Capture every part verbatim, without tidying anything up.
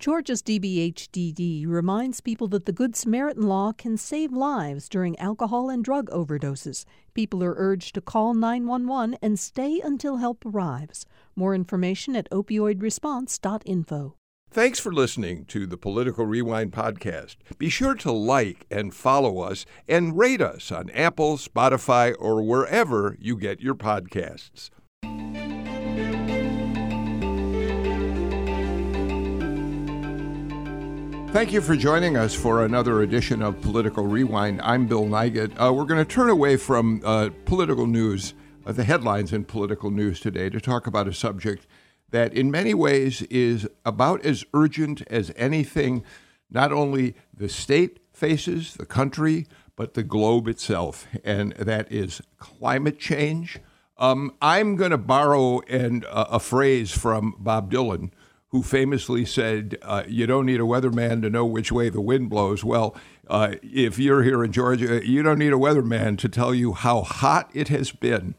Georgia's D B H D D reminds people that the Good Samaritan Law can save lives during alcohol and drug overdoses. People are urged to call nine one one and stay until help arrives. More information at opioid response dot info. Thanks for listening to the Political Rewind podcast. Be sure to like and follow us and rate us on Apple, Spotify, or wherever you get your podcasts. Thank you for joining us for another edition of Political Rewind. I'm Bill Nygut. Uh, we're going to turn away from uh, political news, uh, the headlines in political news today, to talk about a subject that in many ways is about as urgent as anything not only the state faces, the country, but the globe itself, and that is climate change. Um, I'm going to borrow an, uh, a phrase from Bob Dylan, who famously said, uh, you don't need a weatherman to know which way the wind blows. Well, uh, if you're here in Georgia, you don't need a weatherman to tell you how hot it has been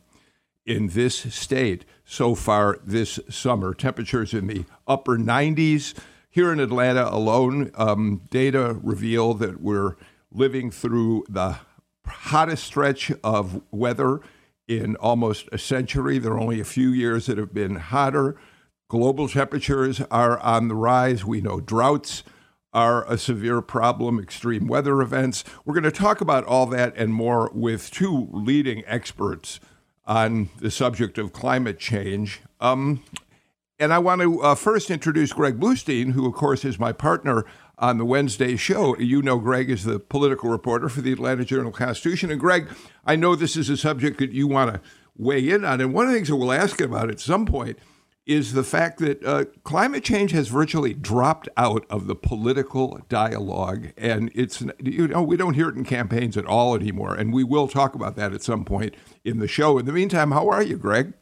in this state so far this summer. Temperatures in the upper nineties. Here in Atlanta alone, um, data reveal that we're living through the hottest stretch of weather in almost a century. There are only a few years that have been hotter. Global temperatures are on the rise. We know droughts are a severe problem, extreme weather events. We're going to talk about all that and more with two leading experts on the subject of climate change. Um, and I want to uh, first introduce Greg Bluestein, who, of course, is my partner on the Wednesday show. You know Greg is the political reporter for the Atlanta Journal-Constitution. And, Greg, I know this is a subject that you want to weigh in on. And one of the things that we'll ask about at some point is the fact that uh, climate change has virtually dropped out of the political dialogue. And it's, you know, we don't hear it in campaigns at all anymore. And we will talk about that at some point in the show. In the meantime, how are you, Greg?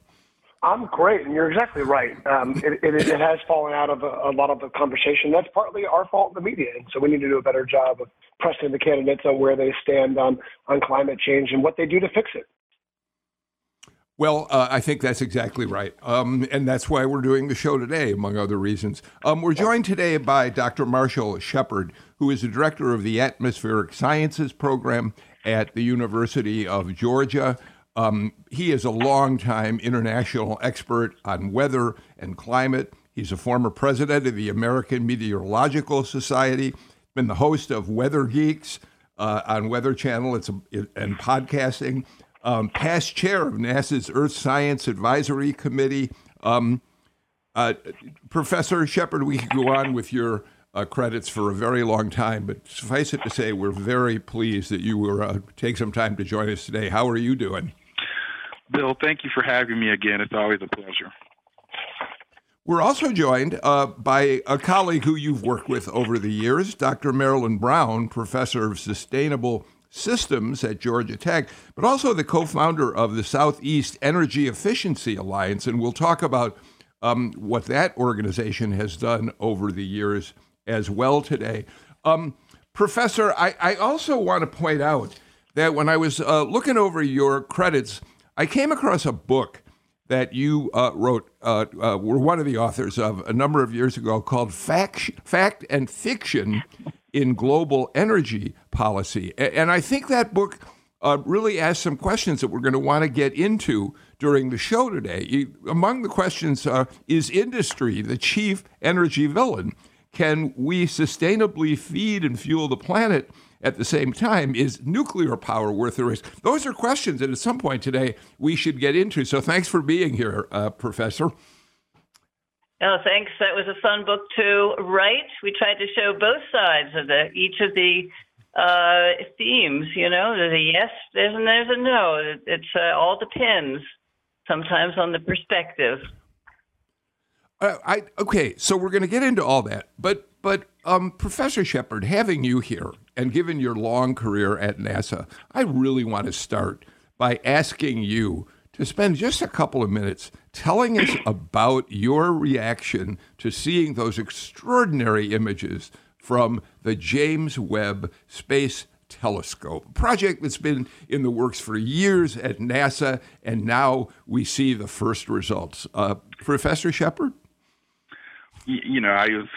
I'm great, and you're exactly right. Um, it, it, it has fallen out of a, a lot of the conversation. That's partly our fault, the media, and so we need to do a better job of pressing the candidates on where they stand on, on climate change and what they do to fix it. Well, uh, I think that's exactly right, um, and that's why we're doing the show today, among other reasons. Um, we're joined today by Doctor Marshall Shepherd, who is the director of the Atmospheric Sciences Program at the University of Georgia. Um, he is a longtime international expert on weather and climate. He's a former president of the American Meteorological Society, been the host of Weather Geeks uh, on Weather Channel it's a, it, and podcasting. Um, past chair of NASA's Earth Science Advisory Committee. Um, uh, Professor Shepherd, we could go on with your uh, credits for a very long time, but suffice it to say, we're very pleased that you were uh, take some time to join us today. How are you doing? Bill, thank you for having me again. It's always a pleasure. We're also joined uh, by a colleague who you've worked with over the years, Doctor Marilyn Brown, professor of sustainable systems at Georgia Tech, but also the co-founder of the Southeast Energy Efficiency Alliance. And we'll talk about um, what that organization has done over the years as well today. Um, Professor, I, I also want to point out that when I was uh, looking over your credits, I came across a book that you uh, wrote, uh, uh, were one of the authors of a number of years ago, called Fact, Fact and Fiction in Global Energy Policy. And I think that book uh, really asks some questions that we're going to want to get into during the show today. You, among the questions uh, is industry the chief energy villain? Can we sustainably feed and fuel the planet at the same time? Is nuclear power worth the risk? Those are questions that at some point today we should get into. So thanks for being here, uh, Professor. Oh, thanks. That was a fun book to write. We tried to show both sides of the each of the uh, themes. You know, there's a yes, there's and there's a no. It's uh, all depends sometimes on the perspective. Uh, I okay, so we're going to get into all that, but but um, Professor Shepherd, having you here and given your long career at NASA, I really want to start by asking you to spend just a couple of minutes telling us about your reaction to seeing those extraordinary images from the James Webb Space Telescope, a project that's been in the works for years at NASA, and now we see the first results. Uh, Professor Shepherd? You know, I was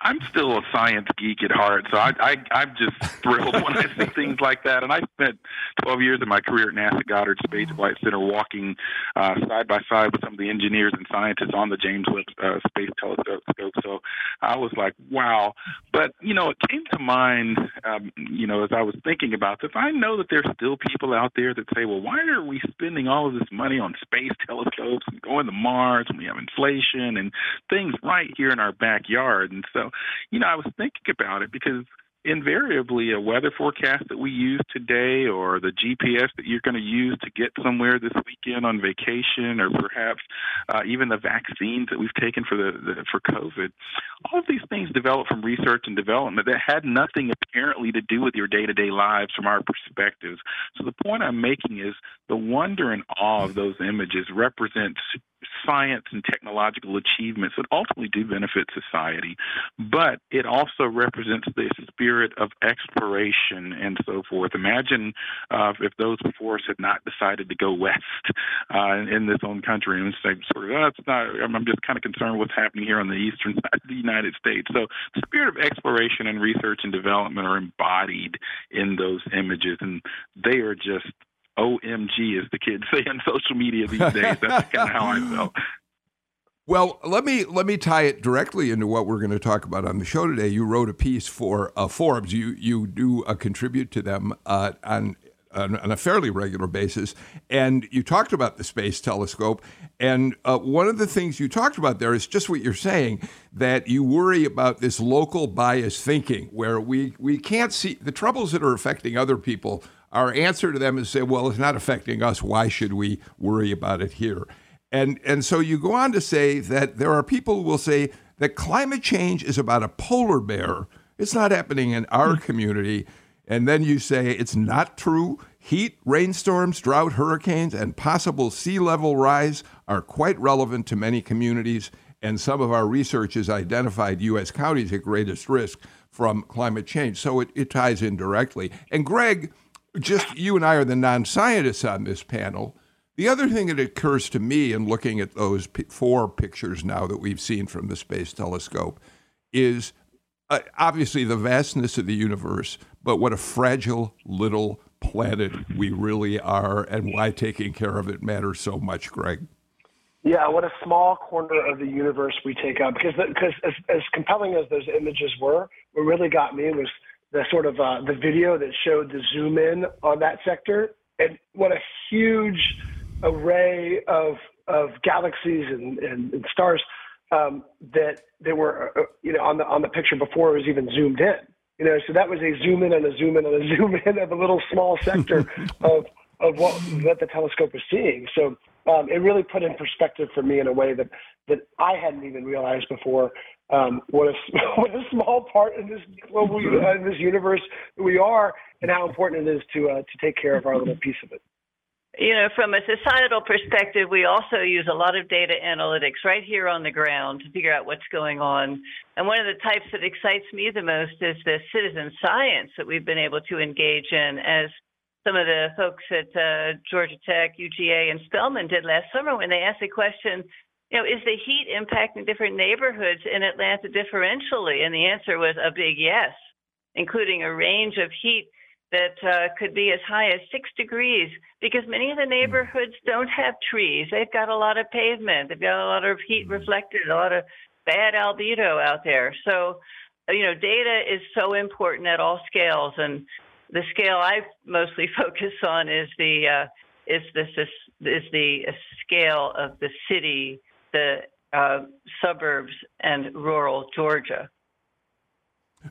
I'm still a science geek at heart, so I, I, I'm just thrilled when I see things like that. And I spent twelve years of my career at NASA Goddard Space Flight Center walking uh, side by side with some of the engineers and scientists on the James Webb uh, Space Telescope. So I was like, wow. But, you know, it came to mind, um, you know, as I was thinking about this, I know that there's still people out there that say, well, why are we spending all of this money on space telescopes and going to Mars when we have inflation and things right here in our backyard? And so, you know, I was thinking about it because invariably a weather forecast that we use today or the G P S that you're going to use to get somewhere this weekend on vacation or perhaps uh, even the vaccines that we've taken for the, the for COVID, all of these things developed from research and development that had nothing apparently to do with your day-to-day lives from our perspectives. So the point I'm making is the wonder and awe of those images represents science and technological achievements that ultimately do benefit society, but it also represents the spirit of exploration and so forth. Imagine uh, if those before us had not decided to go west uh, in this own country and say, sort of, oh, it's not, I'm just kind of concerned what's happening here on the eastern side of the United States. So the spirit of exploration and research and development are embodied in those images, and they are just O M G, as the kids say on social media these days. That's kind of how I felt. Well, let me let me tie it directly into what we're going to talk about on the show today. You wrote a piece for uh, Forbes. You you do uh, contribute to them uh, on, on on a fairly regular basis, and you talked about the space telescope. And uh, one of the things you talked about there is just what you're saying, that you worry about this local bias thinking, where we we can't see the troubles that are affecting other people. Our answer to them is say, well, it's not affecting us. Why should we worry about it here? And and so you go on to say that there are people who will say that climate change is about a polar bear. It's not happening in our community. And then you say it's not true. Heat, rainstorms, drought, hurricanes, and possible sea level rise are quite relevant to many communities. And some of our research has identified U S counties at greatest risk from climate change. So it, it ties in directly. And Greg, just you and I are the non-scientists on this panel. The other thing that occurs to me in looking at those p- four pictures now that we've seen from the space telescope is uh, obviously the vastness of the universe, but what a fragile little planet we really are and why taking care of it matters so much, Greg. Yeah, what a small corner of the universe we take up. Because the, because as, as compelling as those images were, what really got me was the sort of uh, the video that showed the zoom in on that sector, and what a huge array of of galaxies and, and, and stars um, that they were, uh, you know, on the on the picture before it was even zoomed in. You know, so that was a zoom in and a zoom in and a zoom in of a little small sector of of what that the telescope was seeing. So um, it really put in perspective for me in a way that that I hadn't even realized before. Um, what a what a small part in this global uh, in this universe that we are, and how important it is to uh, to take care of our little piece of it. You know, from a societal perspective, we also use a lot of data analytics right here on the ground to figure out what's going on. And one of the types that excites me the most is the citizen science that we've been able to engage in, as some of the folks at uh, Georgia Tech, U G A, and Spelman did last summer when they asked the question, you know, is the heat impacting different neighborhoods in Atlanta differentially? And the answer was a big yes, including a range of heat that uh, could be as high as six degrees because many of the neighborhoods don't have trees. They've got a lot of pavement. They've got a lot of heat reflected, a lot of bad albedo out there. So, you know, data is so important at all scales. And the scale I mostly focus on is the uh, is the, is the scale of the city, the uh, suburbs and rural Georgia.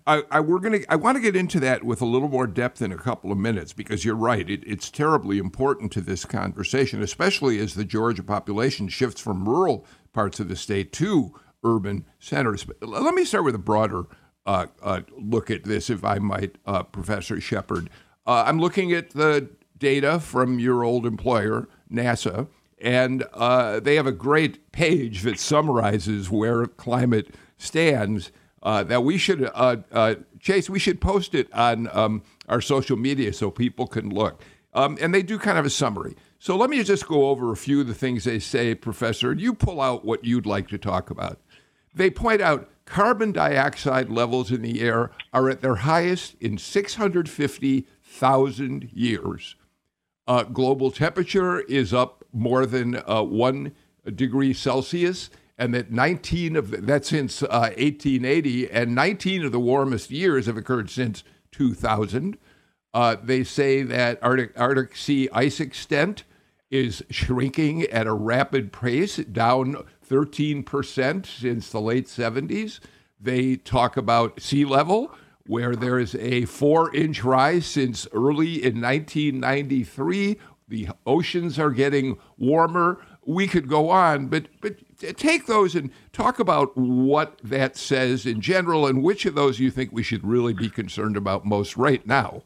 I, I we're gonna. I want to get into that with a little more depth in a couple of minutes because you're right. It, it's terribly important to this conversation, especially as the Georgia population shifts from rural parts of the state to urban centers. But let me start with a broader uh, uh, look at this, if I might, uh, Professor Shepherd. Uh, I'm looking at the data from your old employer, NASA. And uh, they have a great page that summarizes where climate stands uh, that we should, uh, uh, Chase, we should post it on um, our social media so people can look. Um, and they do kind of a summary. So let me just go over a few of the things they say, Professor, and you pull out what you'd like to talk about. They point out carbon dioxide levels in the air are at their highest in six hundred fifty thousand years. Uh, global temperature is up more than uh, one degree Celsius, and that nineteen of the, that's since uh, eighteen eighty, and nineteen of the warmest years have occurred since two thousand. Uh, they say that Arctic, Arctic sea ice extent is shrinking at a rapid pace, down thirteen percent since the late seventies. They talk about sea level, where there is a four-inch rise since early in nineteen ninety-three. The oceans are getting warmer. We could go on, but but take those and talk about what that says in general and which of those you think we should really be concerned about most right now.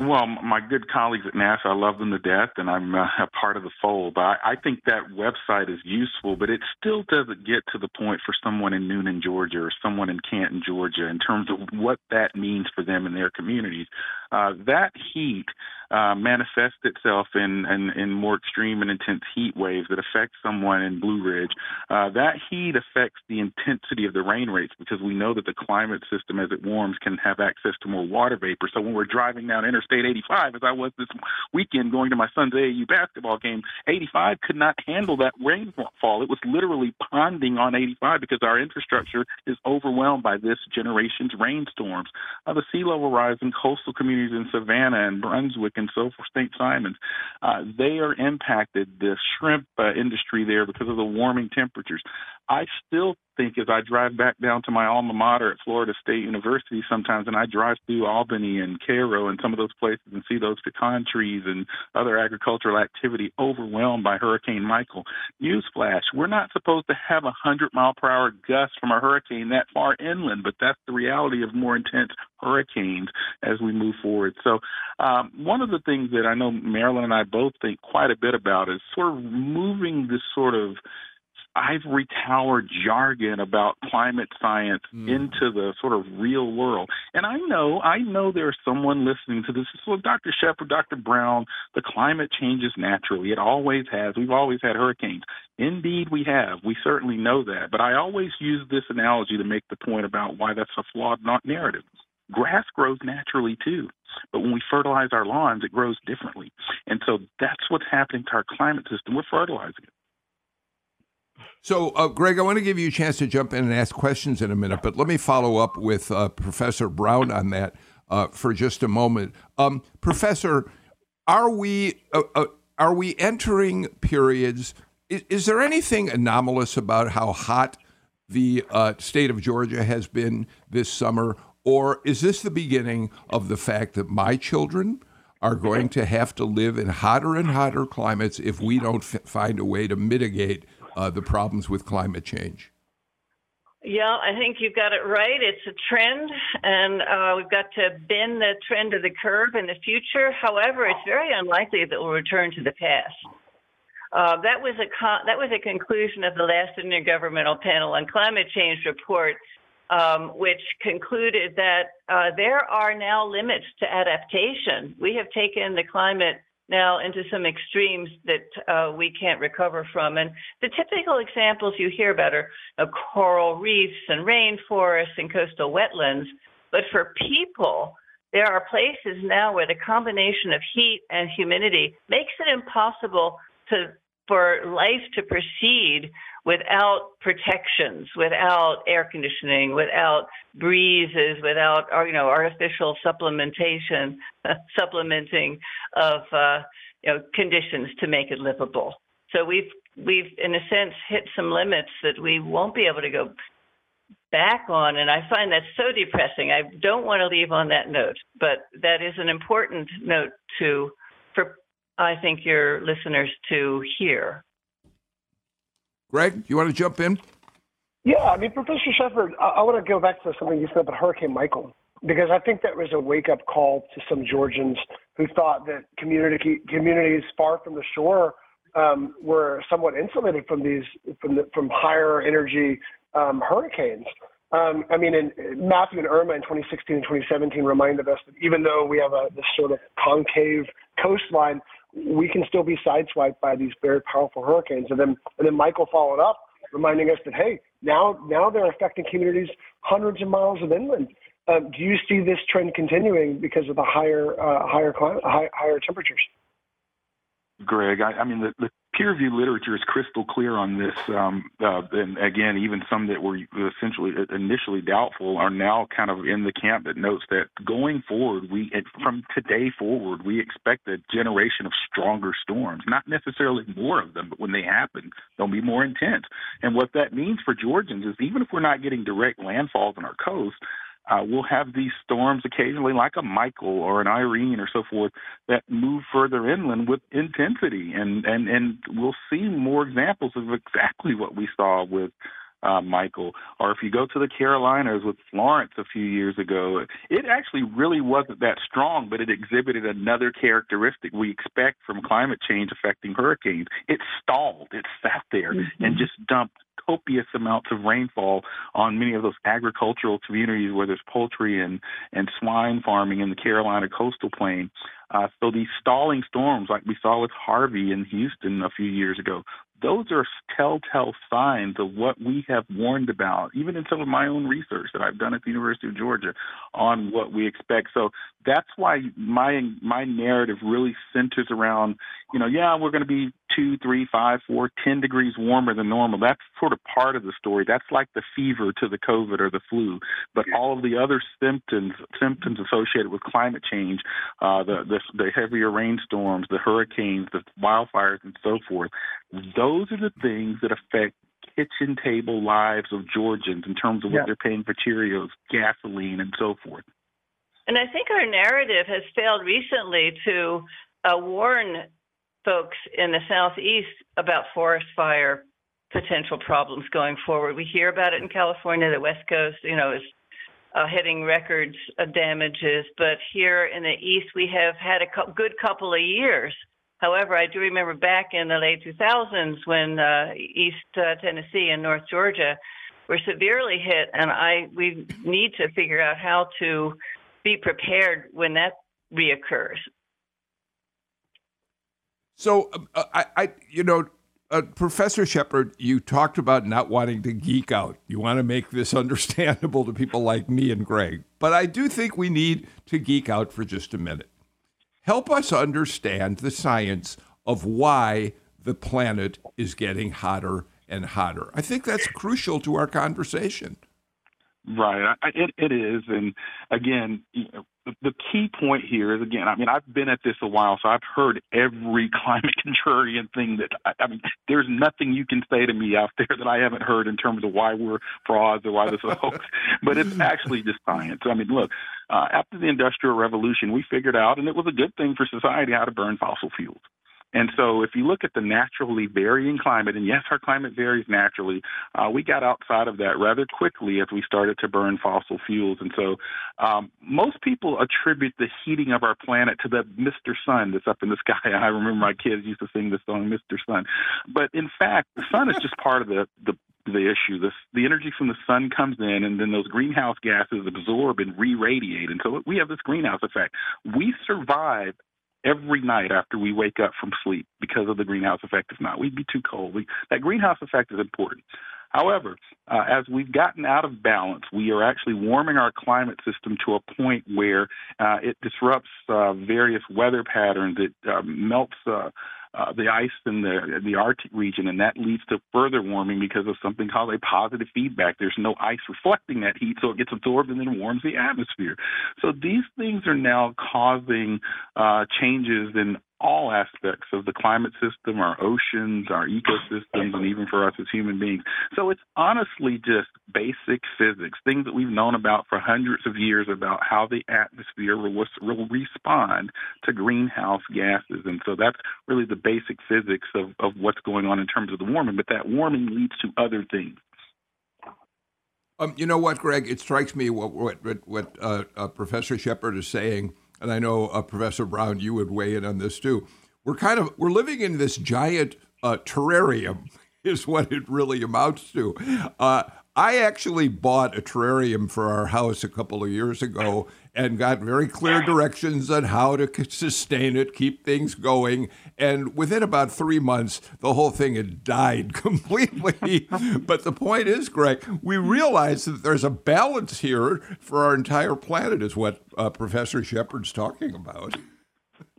Well, my good colleagues at NASA, I love them to death, and I'm uh, a part of the fold. I, I think that website is useful, but it still doesn't get to the point for someone in Newnan, Georgia, or someone in Canton, Georgia, in terms of what that means for them and their communities. Uh, that heat uh, manifests itself in, in, in more extreme and intense heat waves that affect someone in Blue Ridge. Uh, that heat affects the intensity of the rain rates, because we know that the climate system, as it warms, can have access to more water vapor. So when we're driving down Interstate eighty-five, as I was this weekend going to my son's A A U basketball game, eighty-five could not handle that rainfall. It was literally ponding on eighty-five because our infrastructure is overwhelmed by this generation's rainstorms. Uh, the sea level rise in coastal communities in Savannah and Brunswick and so forth, Saint Simons, uh, they are impacted. The shrimp uh, industry there, because of the warming temperatures. I still think as I drive back down to my alma mater at Florida State University sometimes, and I drive through Albany and Cairo and some of those places and see those pecan trees and other agricultural activity overwhelmed by Hurricane Michael. Newsflash, we're not supposed to have a one hundred mile per hour gust from a hurricane that far inland, but that's the reality of more intense hurricanes as we move forward. So um, one of the things that I know Marilyn and I both think quite a bit about is sort of moving this sort of ivory tower jargon about climate science mm. into the sort of real world. And I know, I know there's someone listening to this. So Doctor Shepherd, Doctor Brown, the climate changes naturally. It always has. We've always had hurricanes. Indeed, we have. We certainly know that. But I always use this analogy to make the point about why that's a flawed narrative. Grass grows naturally, too. But when we fertilize our lawns, it grows differently. And so that's what's happening to our climate system. We're fertilizing it. So, uh, Greg, I want to give you a chance to jump in and ask questions in a minute, but let me follow up with uh, Professor Brown on that uh, for just a moment. Um, Professor, are we uh, uh, are we entering periods? Is, is there anything anomalous about how hot the uh, state of Georgia has been this summer, or is this the beginning of the fact that my children are going to have to live in hotter and hotter climates if we don't f- find a way to mitigate Uh, the problems with climate change? Yeah, I think you've got it right. It's a trend, and uh, we've got to bend the trend of the curve in the future. However, it's very unlikely that we'll return to the past. Uh, that was a con- that was a conclusion of the last Intergovernmental Panel on Climate Change report, um, which concluded that uh, there are now limits to adaptation. We have taken the climate now into some extremes that uh, we can't recover from. And the typical examples you hear about are uh, coral reefs and rainforests and coastal wetlands. But for people, there are places now where the combination of heat and humidity makes it impossible to for life to proceed without protections, without air conditioning, without breezes, without you know artificial supplementation, supplementing of uh, you know conditions to make it livable. So we've we've in a sense hit some limits that we won't be able to go back on, and I find that so depressing. I don't want to leave on that note, but that is an important note to for. I think your listeners to hear. Greg, you want to jump in? Yeah, I mean, Professor Shepherd, I, I want to go back to something you said about Hurricane Michael, because I think that was a wake-up call to some Georgians who thought that community communities far from the shore um, were somewhat insulated from these from the, from higher energy um, hurricanes. Um, I mean, in, Matthew and Irma in twenty sixteen and twenty seventeen reminded us that even though we have a, this sort of concave coastline, we can still be sideswiped by these very powerful hurricanes. And then, and then Michael followed up, reminding us that, hey, Now, now they're affecting communities hundreds of miles of inland. Uh, do you see this trend continuing because of the higher, uh, higher, climate, high, higher temperatures? Greg, I, I mean, the, the peer review literature is crystal clear on this, um, uh, and again, even some that were essentially initially doubtful are now kind of in the camp that notes that going forward, we from today forward, we expect a generation of stronger storms, not necessarily more of them, but when they happen, they'll be more intense. And what that means for Georgians is even if we're not getting direct landfalls on our coast, Uh, we'll have these storms occasionally like a Michael or an Irene or so forth that move further inland with intensity. And, and, and we'll see more examples of exactly what we saw with uh, Michael. Or if you go to the Carolinas with Florence a few years ago, it actually really wasn't that strong, but it exhibited another characteristic we expect from climate change affecting hurricanes. It stalled. It sat there mm-hmm. and just dumped copious amounts of rainfall on many of those agricultural communities where there's poultry and, and swine farming in the Carolina coastal plain. Uh, so these stalling storms, like we saw with Harvey in Houston a few years ago, those are telltale signs of what we have warned about, even in some of my own research that I've done at the University of Georgia on what we expect. So that's why my my narrative really centers around, you know, yeah, we're going to be two, three, five, four, ten degrees warmer than normal. That's sort of part of the story. That's like the fever to the COVID or the flu. But all of the other symptoms symptoms associated with climate change, uh, the, the the heavier rainstorms, the hurricanes, the wildfires, and so forth, those are the things that affect kitchen table lives of Georgians in terms of what yeah. they're paying for Cheerios, gasoline, and so forth. And I think our narrative has failed recently to uh, warn folks in the Southeast about forest fire potential problems going forward. We hear about it in California, the West Coast, you know, is uh, hitting records of damages. But here in the East, we have had a co- good couple of years. However, I do remember back in the late two thousands when uh, East uh, Tennessee and North Georgia were severely hit, and I we need to figure out how to be prepared when that reoccurs. So, uh, I, I, you know, uh, Professor Shepherd, you talked about not wanting to geek out. You want to make this understandable to people like me and Greg, but I do think we need to geek out for just a minute. Help us understand the science of why the planet is getting hotter and hotter. I think that's crucial to our conversation. Right. I, it, it is. And again, you know, the key point here is, again, I mean, I've been at this a while, so I've heard every climate contrarian thing that, I, I mean, there's nothing you can say to me out there that I haven't heard in terms of why we're frauds or why this is a hoax, but it's actually just science. I mean, look, uh, after the Industrial Revolution, we figured out, and it was a good thing for society, how to burn fossil fuels. And so if you look at the naturally varying climate, and yes, our climate varies naturally, uh, we got outside of that rather quickly as we started to burn fossil fuels. And so um, most people attribute the heating of our planet to the Mister Sun that's up in the sky. I remember my kids used to sing the song, Mister Sun. But in fact, the sun is just part of the, the the issue. The, the energy from the sun comes in, and then those greenhouse gases absorb and re-radiate. And so we have this greenhouse effect. We survive every night after we wake up from sleep because of the greenhouse effect. If not, we'd be too cold. We, that greenhouse effect is important. However, uh, as we've gotten out of balance, we are actually warming our climate system to a point where uh, it disrupts uh, various weather patterns. It uh, melts uh, uh, the ice in the, the Arctic region, and that leads to further warming because of something called a positive feedback. There's no ice reflecting that heat, so it gets absorbed and then warms the atmosphere. So these things are now causing uh, changes in all aspects of the climate system, our oceans, our ecosystems, and even for us as human beings. So it's honestly just basic physics, things that we've known about for hundreds of years about how the atmosphere will, will respond to greenhouse gases. And so that's really the basic physics of, of what's going on in terms of the warming, but that warming leads to other things. Um, you know what, Greg? It strikes me what, what, what uh, uh, Professor Shepherd is saying, and I know uh, Professor Brown, you would weigh in on this too. We're kind of we're living in this giant uh, terrarium, is what it really amounts to. Uh, I actually bought a terrarium for our house a couple of years ago and got very clear directions on how to sustain it, keep things going. And within about three months, the whole thing had died completely. But the point is, Greg, we realize that there's a balance here for our entire planet is what uh, Professor Shepherd's talking about.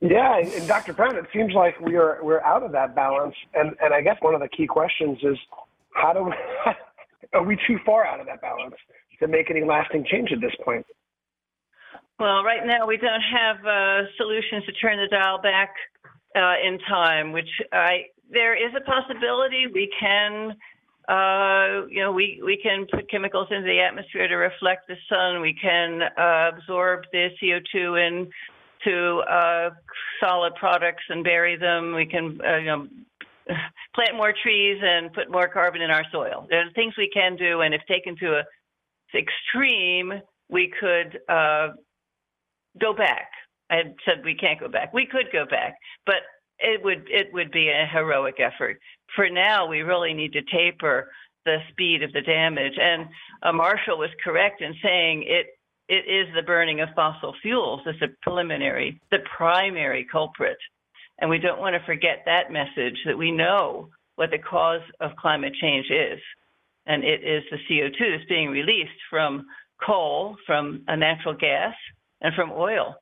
Yeah, and Doctor Brown, it seems like we are, we're out of that balance. And, and I guess one of the key questions is, how do we... Are we too far out of that balance to make any lasting change at this point? Well, right now we don't have uh, solutions to turn the dial back uh, in time, which I, there is a possibility we can, uh, you know, we, we can put chemicals into the atmosphere to reflect the sun. We can uh, absorb the C O two in to uh, solid products and bury them. We can, uh, you know, plant more trees and put more carbon in our soil. There are things we can do, and if taken to an extreme, we could uh, go back. I had said we can't go back. We could go back, but it would it would be a heroic effort. For now, we really need to taper the speed of the damage. And uh, Marshall was correct in saying it it is the burning of fossil fuels that's a preliminary, the primary culprit. And we don't want to forget that message, that we know what the cause of climate change is. And it is the C O two that's being released from coal, from a natural gas, and from oil.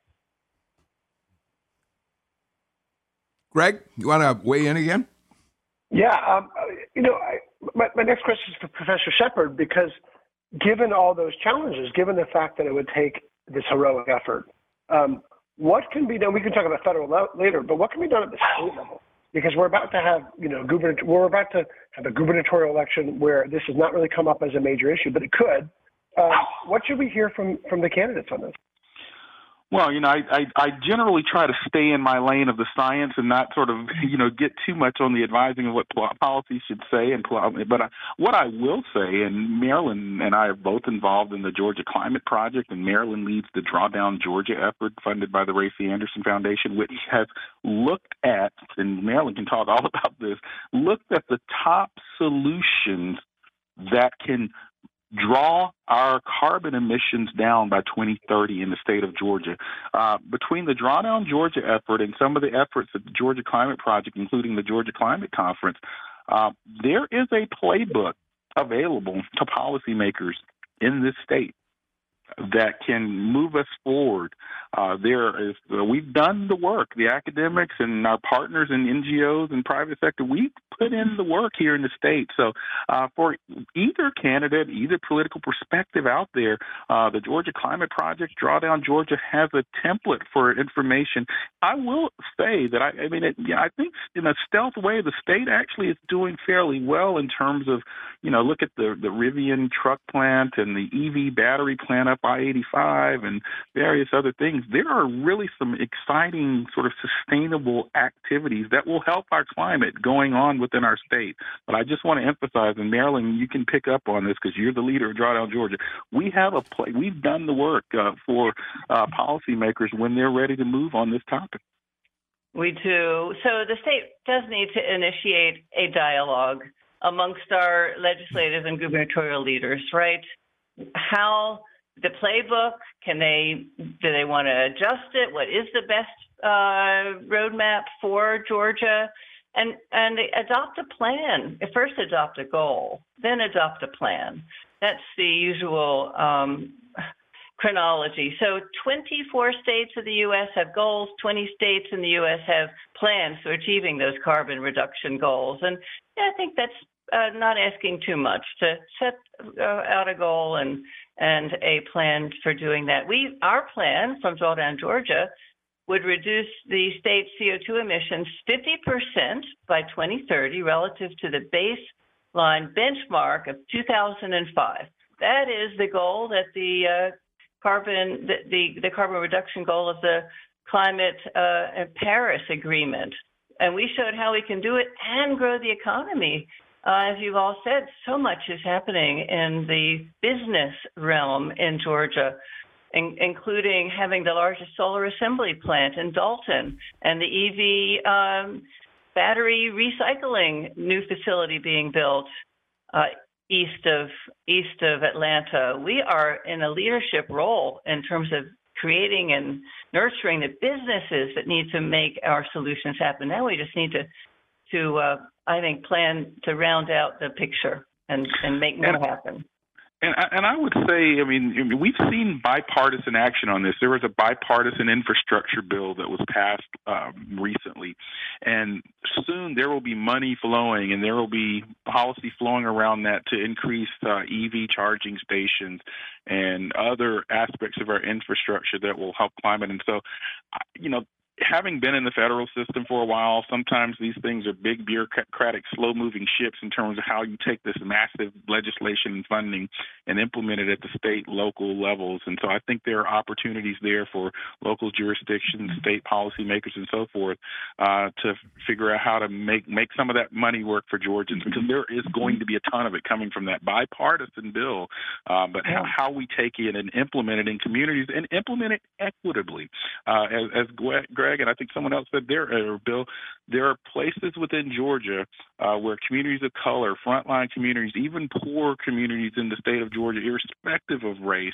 Greg, you want to weigh in again? Yeah. Um, you know, I, my, my next question is for Professor Shepherd, because given all those challenges, given the fact that it would take this heroic effort, um, what can be done? We can talk about federal later, but what can be done at the state level? Because we're about to have, you know, gubernator- we're about to have a gubernatorial election where this has not really come up as a major issue, but it could. Uh, what should we hear from, from the candidates on this? Well, you know, I, I, I generally try to stay in my lane of the science and not sort of, you know, get too much on the advising of what policy should say. And but I, what I will say, and Marilyn and I are both involved in the Georgia Climate Project, and Marilyn leads the Drawdown Georgia effort funded by the Ray C. Anderson Foundation, which has looked at, and Marilyn can talk all about this, looked at the top solutions that can draw our carbon emissions down by twenty thirty in the state of Georgia. Uh, between the Drawdown Georgia effort and some of the efforts of the Georgia Climate Project, including the Georgia Climate Conference, uh, there is a playbook available to policymakers in this state that can move us forward. Uh, there is, uh, we've done the work, the academics and our partners and N G Os and private sector, we've put in the work here in the state. So uh, for either candidate, either political perspective out there, uh, the Georgia Climate Project, Drawdown Georgia, has a template for information. I will say that, I, I mean, it, I think in a stealth way, the state actually is doing fairly well in terms of, you know, look at the, the Rivian truck plant and the E V battery plant up I eighty-five and various other things. There are really some exciting sort of sustainable activities that will help our climate going on within our state. But I just want to emphasize, and Marilyn, you can pick up on this because you're the leader of Drawdown Georgia. We have a play. We've done the work uh, for uh, policymakers when they're ready to move on this topic. We do. So the state does need to initiate a dialogue amongst our legislative and gubernatorial leaders, right? How... The playbook, can they, do they want to adjust it? What is the best uh, roadmap for Georgia? And and adopt a plan. First adopt a goal, then adopt a plan. That's the usual um, chronology. So twenty-four states of the U S have goals, twenty states in the U S have plans for achieving those carbon reduction goals. And yeah, I think that's Uh, not asking too much to set uh, out a goal and and a plan for doing that. We our plan from Drawdown Georgia would reduce the state's C O two emissions fifty percent by twenty thirty relative to the baseline benchmark of two thousand five. That is the goal that the uh, carbon the, the the carbon reduction goal of the climate uh, Paris Agreement, and we showed how we can do it and grow the economy. Uh, as you've all said, so much is happening in the business realm in Georgia, in, including having the largest solar assembly plant in Dalton and the E V um, battery recycling new facility being built. Uh, east of east of Atlanta, we are in a leadership role in terms of creating and nurturing the businesses that need to make our solutions happen. Now we just need to, to uh, I think, plan to round out the picture and, and make more and, happen. And I, and I would say, I mean, we've seen bipartisan action on this. There was a bipartisan infrastructure bill that was passed um, recently, and soon there will be money flowing and there will be policy flowing around that to increase uh, E V charging stations and other aspects of our infrastructure that will help climate. And so, you know, having been in the federal system for a while, sometimes these things are big bureaucratic, slow-moving ships in terms of how you take this massive legislation and funding and implement it at the state, local levels. And so I think there are opportunities there for local jurisdictions, state policymakers, and so forth uh, to figure out how to make, make some of that money work for Georgians, because there is going to be a ton of it coming from that bipartisan bill. Uh, but how, how we take it and implement it in communities and implement it equitably, uh, as, as Greg and I think someone else said there, uh, Bill, there are places within Georgia uh, where communities of color, frontline communities, even poor communities in the state of Georgia, irrespective of race,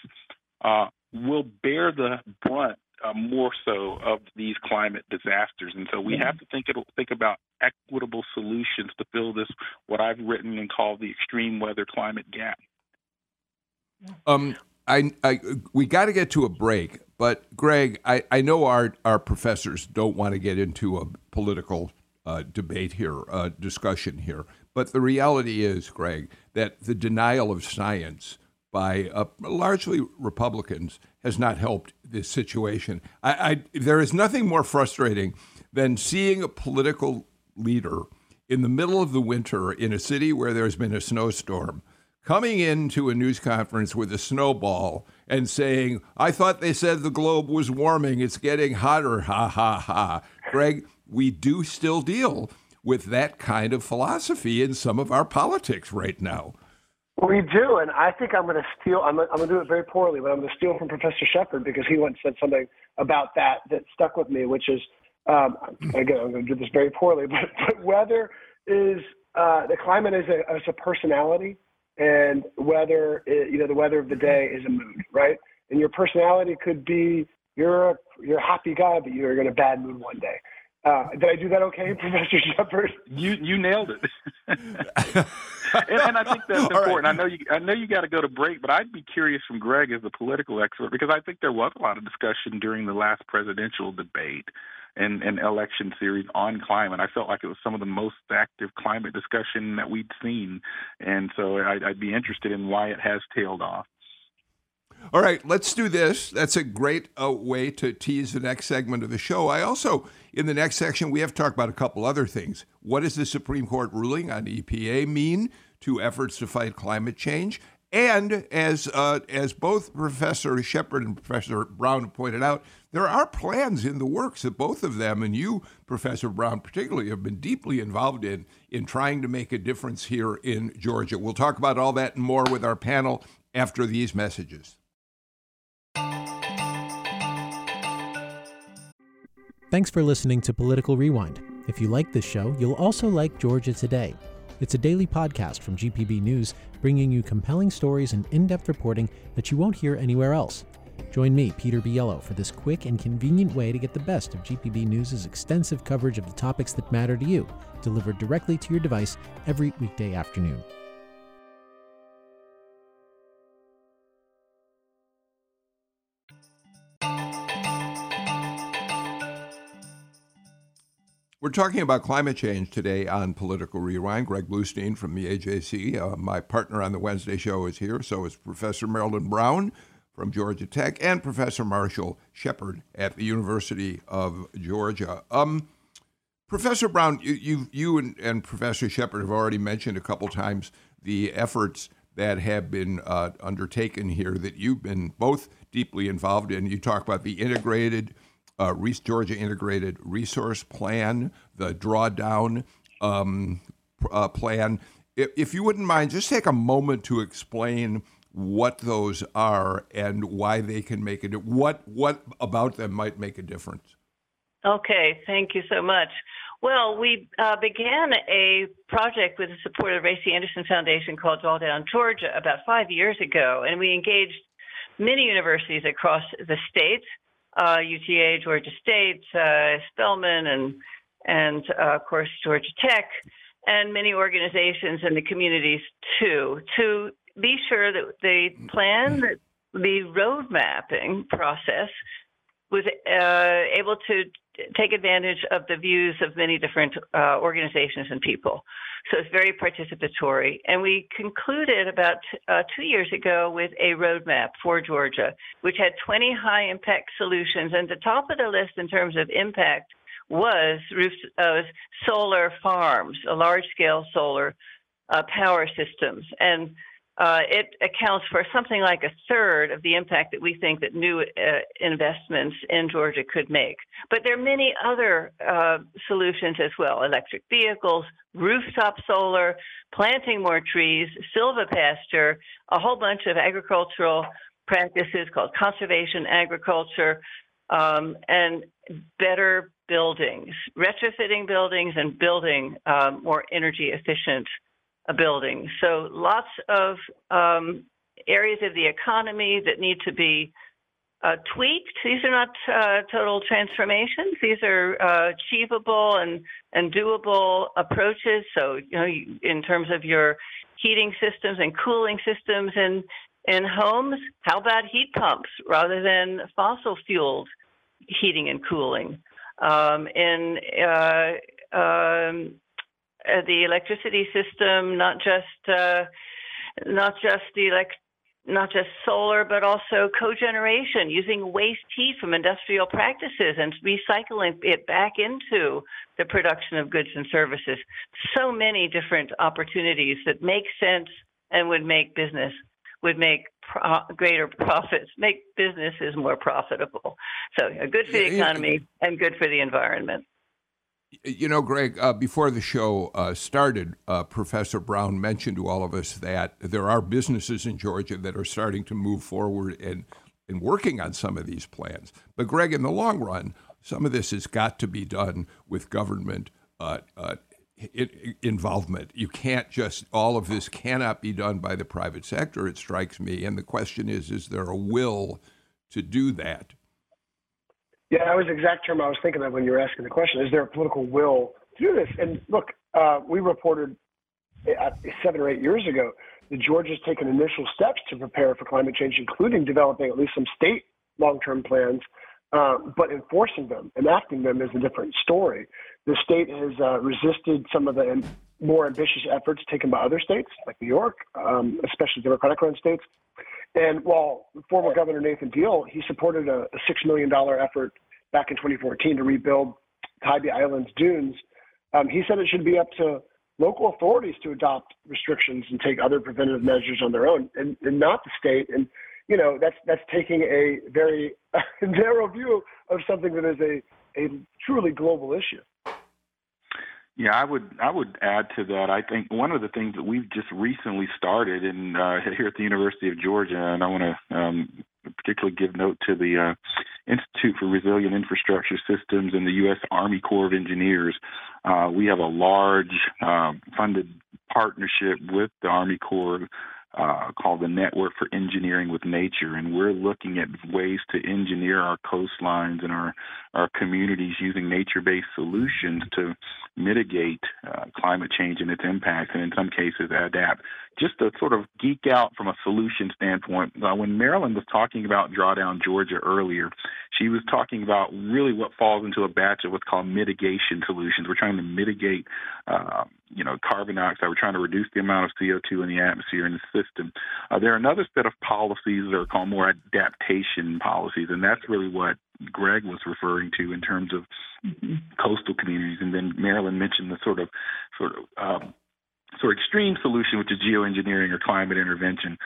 uh, will bear the brunt uh, more so of these climate disasters. And so we have to think, it'll, think about equitable solutions to fill this, what I've written and called the extreme weather climate gap. Um, I, I we got to get to a break. But, Greg, I, I know our, our professors don't want to get into a political uh, debate here, uh, discussion here. But the reality is, Greg, that the denial of science by uh, largely Republicans has not helped this situation. I, I, there is nothing more frustrating than seeing a political leader in the middle of the winter in a city where there's been a snowstorm coming into a news conference with a snowball and saying, I thought they said the globe was warming. It's getting hotter. Ha, ha, ha. Greg, we do still deal with that kind of philosophy in some of our politics right now. We do. And I think I'm going to steal. I'm, I'm going to do it very poorly, but I'm going to steal from Professor Shepherd, because he once said something about that that stuck with me, which is, um, again, I'm going to do this very poorly, but, but weather is, uh, the climate is a, is a personality. And weather, you know, the weather of the day is a mood, right? And your personality could be you're a, you're a happy guy, but you're in a bad mood one day. Uh, did I do that okay, Professor Shepherd? You you nailed it. and, and I think that's important. Right. I know you I know you got to go to break, but I'd be curious from Greg as the political expert, because I think there was a lot of discussion during the last presidential debate and, and election series on climate. I felt like it was some of the most active climate discussion that we'd seen. And so I'd, I'd be interested in why it has tailed off. All right, let's do this. That's a great uh, way to tease the next segment of the show. I also, in the next section, we have to talk about a couple other things. What does the Supreme Court ruling on E P A mean to efforts to fight climate change? And as uh, as both Professor Shepherd and Professor Brown pointed out, there are plans in the works that both of them, and you, Professor Brown particularly, have been deeply involved in, in trying to make a difference here in Georgia. We'll talk about all that and more with our panel after these messages. Thanks for listening to Political Rewind. If you like this show, you'll also like Georgia Today. It's a daily podcast from G P B News, bringing you compelling stories and in-depth reporting that you won't hear anywhere else. Join me, Peter Biello, for this quick and convenient way to get the best of G P B News' extensive coverage of the topics that matter to you, delivered directly to your device every weekday afternoon. We're talking about climate change today on Political Rewind. Greg Bluestein from the A J C. Uh, my partner on the Wednesday show is here. So is Professor Marilyn Brown from Georgia Tech and Professor Marshall Shepherd at the University of Georgia. Um, Professor Brown, you you, you and, and Professor Shepherd have already mentioned a couple times the efforts that have been uh, undertaken here that you've been both deeply involved in. You talk about the integrated Uh, Georgia Integrated Resource Plan, the Drawdown um, uh, Plan. If, if you wouldn't mind, just take a moment to explain what those are and why they can make a di- what what about them might make a difference. Okay, thank you so much. Well, we uh, began a project with the support of the Ray C. Anderson Foundation called Drawdown Georgia about five years ago, and we engaged many universities across the state, uh, U G A, Georgia State, uh, Spelman, and, and uh, of course, Georgia Tech, and many organizations in the communities, too, to be sure that they plan that the road mapping process was uh, able to take advantage of the views of many different uh, organizations and people. So it's very participatory. And we concluded about uh, two years ago with a roadmap for Georgia, which had twenty high-impact solutions. And the top of the list in terms of impact was roof, uh, solar farms, a large-scale solar uh, power systems. And uh, it accounts for something like a third of the impact that we think that new uh, investments in Georgia could make. But there are many other uh, solutions as well, electric vehicles, rooftop solar, planting more trees, silvopasture, a whole bunch of agricultural practices called conservation agriculture, um, and better buildings, retrofitting buildings and building um, more energy-efficient buildings. So lots of um, areas of the economy that need to be uh, tweaked. These are not uh, total transformations. These are uh, achievable and, and doable approaches. So, you know, in terms of your heating systems and cooling systems in, in homes, how about heat pumps rather than fossil-fueled heating and cooling? Um, in uh, um, the electricity system, not just uh, not just the elect- not just solar, but also cogeneration, using waste heat from industrial practices and recycling it back into the production of goods and services. So many different opportunities that make sense and would make business. would make pro- greater profits, make businesses more profitable. So you know, good for the economy and good for the environment. You know, Greg, uh, before the show uh, started, uh, Professor Brown mentioned to all of us that there are businesses in Georgia that are starting to move forward and, and working on some of these plans. But, Greg, in the long run, some of this has got to be done with government uh, uh It, involvement. You can't just, all of this cannot be done by the private sector, it strikes me. And the question is, is there a will to do that? Yeah, that was the exact term I was thinking of when you were asking the question. Is there a political will to do this? And look, uh, we reported uh, seven or eight years ago that Georgia's taken initial steps to prepare for climate change, including developing at least some state long-term plans. Uh, but enforcing them, enacting them is a different story. The state has uh, resisted some of the am- more ambitious efforts taken by other states, like New York, um, especially Democratic-run states. And while former Governor Nathan Deal, he supported a, a six million dollars effort back in twenty fourteen to rebuild Tybee Island's dunes, um, he said it should be up to local authorities to adopt restrictions and take other preventative measures on their own, and, and not the state. And you know, that's that's taking a very narrow view of something that is a, a truly global issue. Yeah, I would I would add to that. I think one of the things that we've just recently started in uh, here at the University of Georgia, and I want to um, particularly give note to the uh, Institute for Resilient Infrastructure Systems and the U S Army Corps of Engineers. Uh, we have a large uh, funded partnership with the Army Corps Uh, called the Network for Engineering with Nature, and we're looking at ways to engineer our coastlines and our, our communities using nature-based solutions to mitigate uh, climate change and its impacts, and in some cases adapt. Just to sort of geek out from a solution standpoint, uh, when Marilyn was talking about Drawdown Georgia earlier, she was talking about really what falls into a batch of what's called mitigation solutions. We're trying to mitigate uh, you know, carbon dioxide. We're trying to reduce the amount of C O two in the atmosphere and the system. Uh, there are another set of policies that are called more adaptation policies, and that's really what Greg was referring to in terms of mm-hmm. coastal communities. And then Marilyn mentioned the sort of sort of um, or extreme solution, which is geoengineering or climate intervention.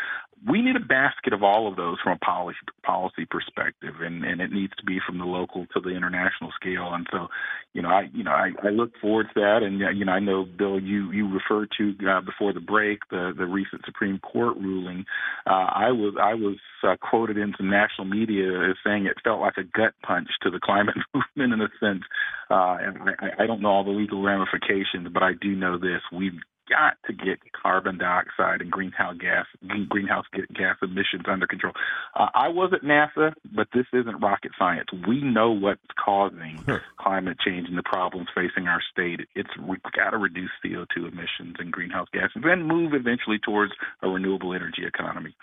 We need a basket of all of those from a policy policy perspective, and, and it needs to be from the local to the international scale. And so, you know, I you know I, I look forward to that. And you know, I know, Bill, you you referred to uh, before the break the, the recent Supreme Court ruling. Uh, I was I was uh, quoted in some national media as saying it felt like a gut punch to the climate movement in a sense. Uh, and I, I don't know all the legal ramifications, but I do know this: we've got to get carbon dioxide and greenhouse gas greenhouse gas emissions under control. Uh, I was at NASA, but this isn't rocket science. We know what's causing sure. climate change and the problems facing our state. It's we've got to reduce C O two emissions and greenhouse gases, and move eventually towards a renewable energy economy.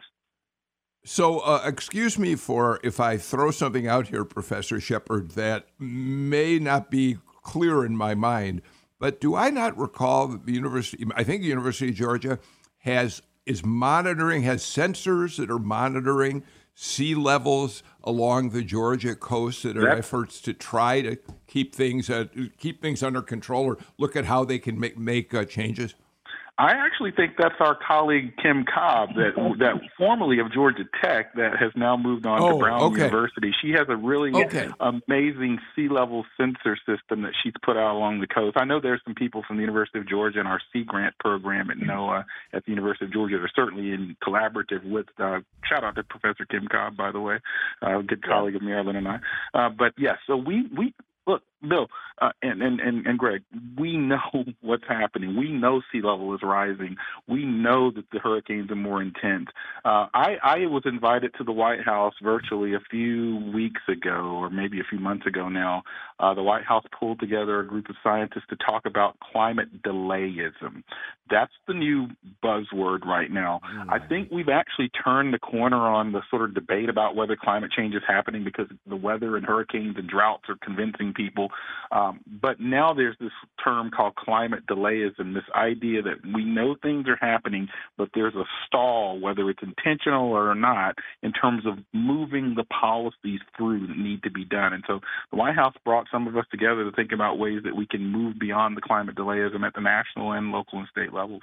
So, uh, excuse me for if I throw something out here, Professor Shepherd, that may not be clear in my mind. But do I not recall that the university, I think the University of Georgia has is monitoring, has sensors that are monitoring sea levels along the Georgia coast that are yep. efforts to try to keep things uh, keep things under control or look at how they can make, make uh, changes? I actually think that's our colleague Kim Cobb, that that formerly of Georgia Tech, that has now moved on oh, to Brown okay. University. She has a really okay. amazing sea level sensor system that she's put out along the coast. I know there's some people from the University of Georgia and our Sea Grant program at NOAA at the University of Georgia that are certainly in collaborative with. Uh, shout out to Professor Kim Cobb, by the way, uh, a good colleague of Marilyn and I. Uh, but yes, yeah, so we we. Look, Bill uh, and, and, and Greg, we know what's happening. We know sea level is rising. We know that the hurricanes are more intense. Uh, I, I was invited to the White House virtually a few weeks ago, or maybe a few months ago now. Uh, the White House pulled together a group of scientists to talk about climate delayism. That's the new buzzword right now. Mm-hmm. I think we've actually turned the corner on the sort of debate about whether climate change is happening because the weather and hurricanes and droughts are convincing people. Um, but now there's this term called climate delayism, this idea that we know things are happening, but there's a stall, whether it's intentional or not, in terms of moving the policies through that need to be done. And so the White House brought some of us together to think about ways that we can move beyond the climate delayism at the national and local and state levels.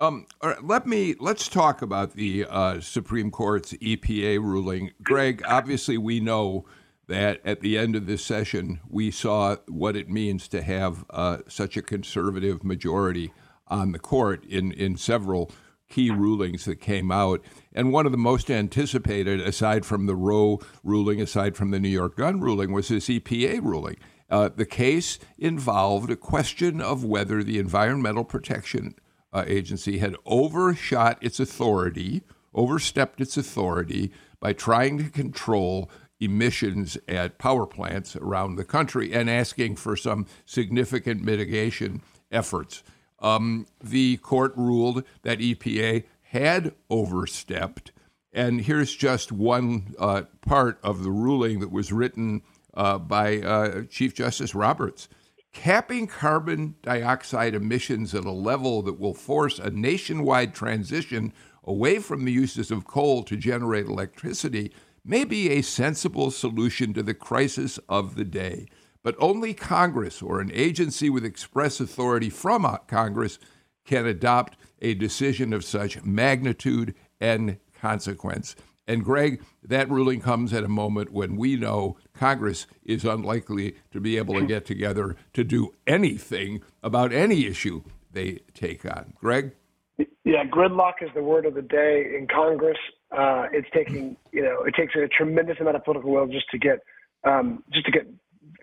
Um, all right, let me let's talk about the uh, Supreme Court's E P A ruling. Greg, obviously we know that at the end of this session, we saw what it means to have uh, such a conservative majority on the court in, in several key rulings that came out. And one of the most anticipated, aside from the Roe ruling, aside from the New York gun ruling, was this E P A ruling. Uh, the case involved a question of whether the Environmental Protection uh, Agency had overshot its authority, overstepped its authority by trying to control emissions at power plants around the country and asking for some significant mitigation efforts. Um, the court ruled that E P A had overstepped. And here's just one uh, part of the ruling that was written uh, by uh, Chief Justice Roberts. Capping carbon dioxide emissions at a level that will force a nationwide transition away from the uses of coal to generate electricity may be a sensible solution to the crisis of the day, but only Congress or an agency with express authority from Congress can adopt a decision of such magnitude and consequence. And Greg, that ruling comes at a moment when we know Congress is unlikely to be able to get together to do anything about any issue they take on. Greg? Yeah, gridlock is the word of the day in Congress. Uh, it's taking, you know, it takes a tremendous amount of political will just to get, um, just to get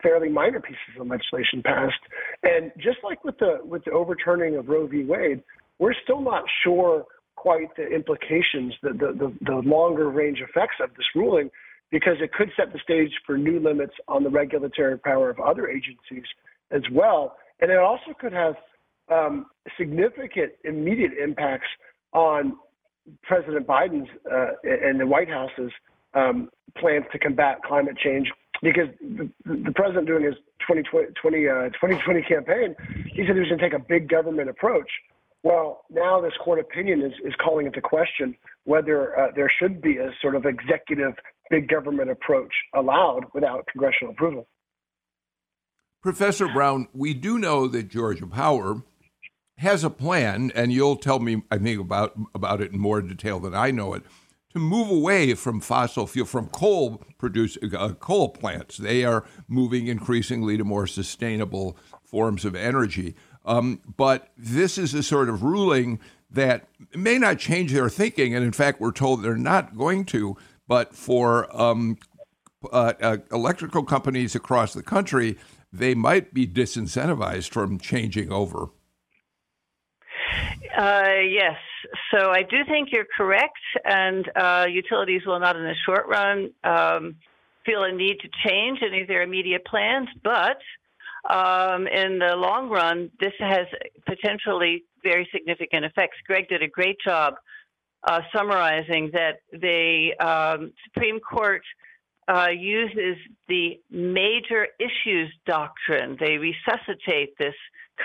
fairly minor pieces of legislation passed. And just like with the with the overturning of Roe v. Wade, we're still not sure quite the implications, the the the, the longer range effects of this ruling, because it could set the stage for new limits on the regulatory power of other agencies as well, and it also could have um, significant immediate impacts on President Biden's uh, and the White House's um, plans to combat climate change, because the, the president during his twenty twenty campaign, he said he was going to take a big government approach. Well, now this court opinion is, is calling into question whether uh, there should be a sort of executive big government approach allowed without congressional approval. Professor Brown, we do know that Georgia Power has a plan, and you'll tell me, I think, about, about it in more detail than I know it, to move away from fossil fuel, from coal produce, uh, coal plants. They are moving increasingly to more sustainable forms of energy. Um, but this is a sort of ruling that may not change their thinking, and in fact, we're told they're not going to, but for um, uh, uh, electrical companies across the country, they might be disincentivized from changing over. Uh, yes. So I do think you're correct, and uh, utilities will not in the short run um, feel a need to change any of their immediate plans, but um, in the long run, this has potentially very significant effects. Greg did a great job uh, summarizing that the um, Supreme Court uh, uses the major issues doctrine. They resuscitate this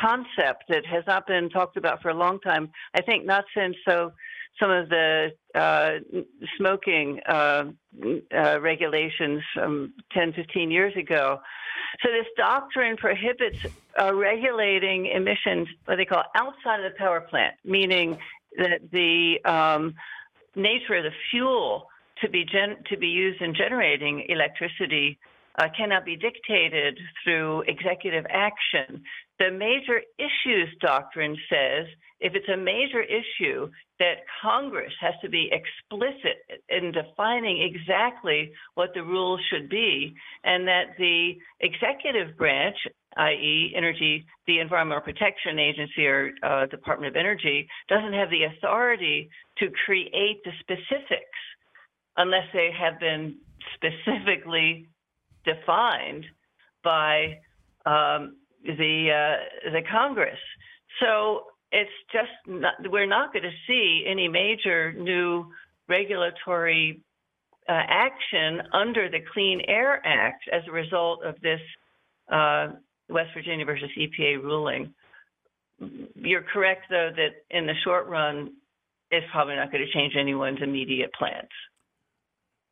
concept that has not been talked about for a long time. I think not since so some of the uh, smoking uh, uh, regulations from ten, fifteen years ago. So this doctrine prohibits uh, regulating emissions, what they call outside of the power plant, meaning that the um, nature of the fuel to be gen- to be used in generating electricity uh, cannot be dictated through executive action. The major issues doctrine says if it's a major issue, that Congress has to be explicit in defining exactly what the rules should be, and that the executive branch, that is, Energy, the Environmental Protection Agency or uh, Department of Energy, doesn't have the authority to create the specifics unless they have been specifically defined by um, the uh, the Congress. So it's just not, we're not going to see any major new regulatory uh, action under the Clean Air Act as a result of this uh, West Virginia versus E P A ruling. You're correct, though, that in the short run, it's probably not going to change anyone's immediate plans.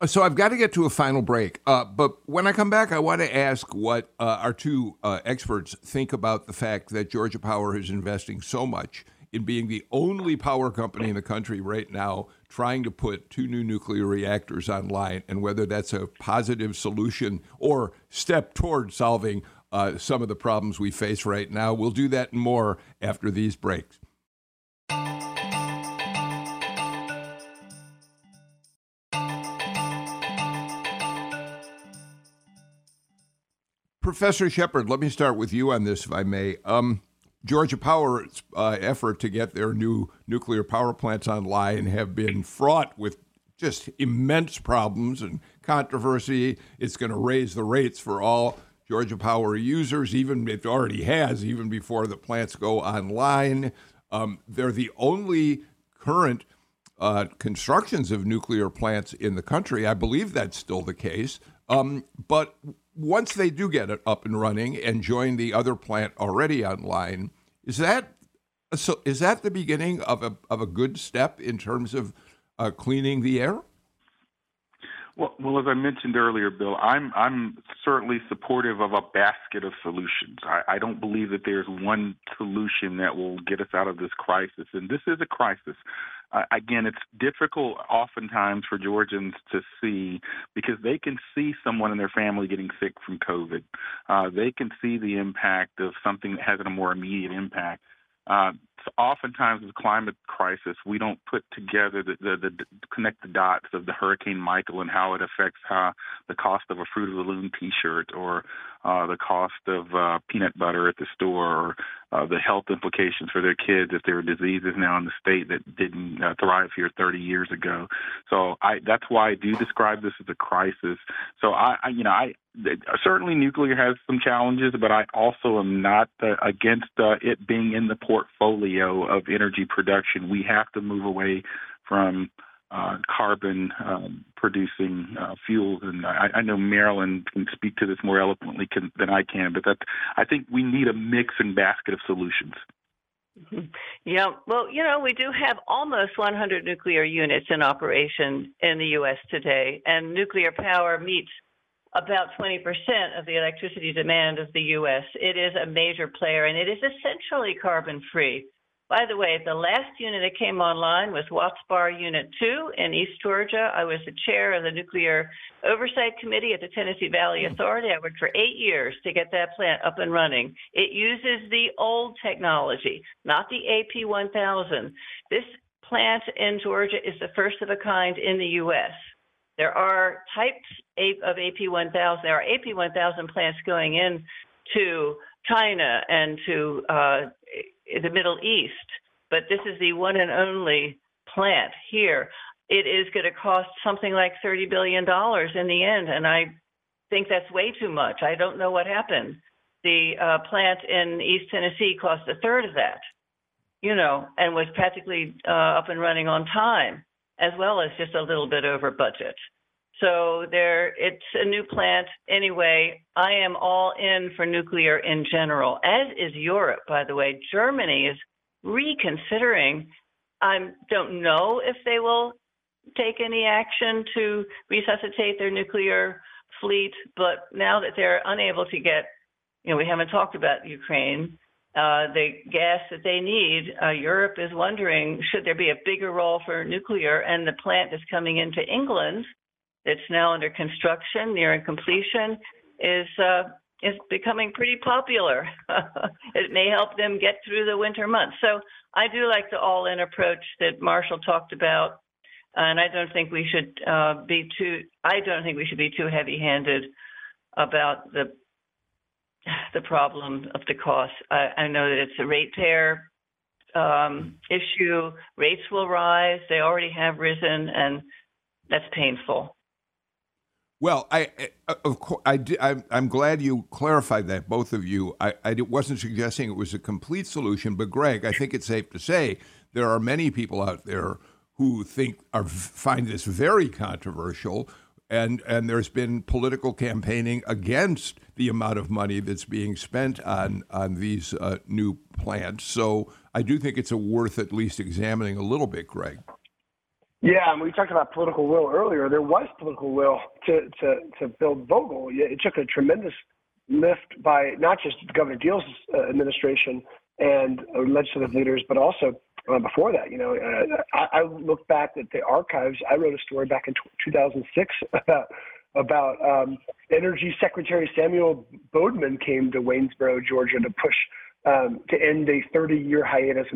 So I've got to get to a final break, uh, but when I come back, I want to ask what uh, our two uh, experts think about the fact that Georgia Power is investing so much in being the only power company in the country right now trying to put two new nuclear reactors online, and whether that's a positive solution or step toward solving uh, some of the problems we face right now. We'll do that and more after these breaks. Professor Shepherd, let me start with you on this, if I may. Um, Georgia Power's uh, effort to get their new nuclear power plants online have been fraught with just immense problems and controversy. It's going to raise the rates for all Georgia Power users, even it already has, even before the plants go online. Um, they're the only current uh, constructions of nuclear plants in the country. I believe that's still the case. Um, but once they do get it up and running and join the other plant already online, is that so? Is that the beginning of a of a good step in terms of uh, cleaning the air? Well, well, as I mentioned earlier, Bill, I'm I'm certainly supportive of a basket of solutions. I, I don't believe that there's one solution that will get us out of this crisis, and this is a crisis. Uh, again, it's difficult oftentimes for Georgians to see because they can see someone in their family getting sick from COVID. Uh, they can see the impact of something that has a more immediate impact. Uh, so oftentimes with climate crisis, we don't put together the, the, the connect the dots of the Hurricane Michael and how it affects uh, the cost of a Fruit of the Loom T-shirt or uh, the cost of uh, peanut butter at the store or uh, the health implications for their kids if there are diseases now in the state that didn't uh, thrive here thirty years ago. So I, that's why I do describe this as a crisis. So I, I you know, I. Certainly nuclear has some challenges, but I also am not uh, against uh, it being in the portfolio of energy production. We have to move away from uh, carbon-producing um, uh, fuels, and I, I know Marilyn can speak to this more eloquently can, than I can, but that, I think we need a mix and basket of solutions. Yeah, well, you know, we do have almost one hundred nuclear units in operation in the U S today, and nuclear power meets about twenty percent of the electricity demand of the U S. It is a major player, and it is essentially carbon-free. By the way, the last unit that came online was Watts Bar Unit two in East Georgia. I was the chair of the Nuclear Oversight Committee at the Tennessee Valley Authority. I worked for eight years to get that plant up and running. It uses the old technology, not the A P one thousand. This plant in Georgia is the first of a kind in the U S. There are types of A P one thousand. There are A P one thousand plants going in to China and to uh, the Middle East, but this is the one and only plant here. It is going to cost something like thirty billion dollars in the end, and I think that's way too much. I don't know what happened. The uh, plant in East Tennessee cost a third of that, you know, and was practically uh, up and running on time, as well as just a little bit over budget. So there, it's a new plant. Anyway, I am all in for nuclear in general, as is Europe, by the way. Germany is reconsidering. I don't know if they will take any action to resuscitate their nuclear fleet, but now that they're unable to get, you know, we haven't talked about Ukraine, uh, the gas that they need, uh, Europe is wondering, should there be a bigger role for nuclear? And the plant that's coming into England, it's now under construction, nearing completion, is uh, is becoming pretty popular. It may help them get through the winter months. So I do like the all-in approach that Marshall talked about, and I don't think we should uh, be too. I don't think we should be too heavy-handed about the the problem of the cost. I, I know that it's a ratepayer um, issue. Rates will rise. They already have risen, and that's painful. Well, I, I of course, I did, I, I'm glad you clarified that, both of you. I, I wasn't suggesting it was a complete solution, but Greg, I think it's safe to say there are many people out there who think are find this very controversial, and and there's been political campaigning against the amount of money that's being spent on on these uh, new plants. So I do think it's a worth at least examining a little bit, Greg. Yeah, and we talked about political will earlier. There was political will to, to, to build Vogtle. It took a tremendous lift by not just Governor Deal's uh, administration and uh, legislative leaders, but also uh, before that. You know, uh, I, I look back at the archives. I wrote a story back in two thousand six about, about um, Energy Secretary Samuel Bodeman came to Waynesboro, Georgia, to push um, to end a thirty-year hiatus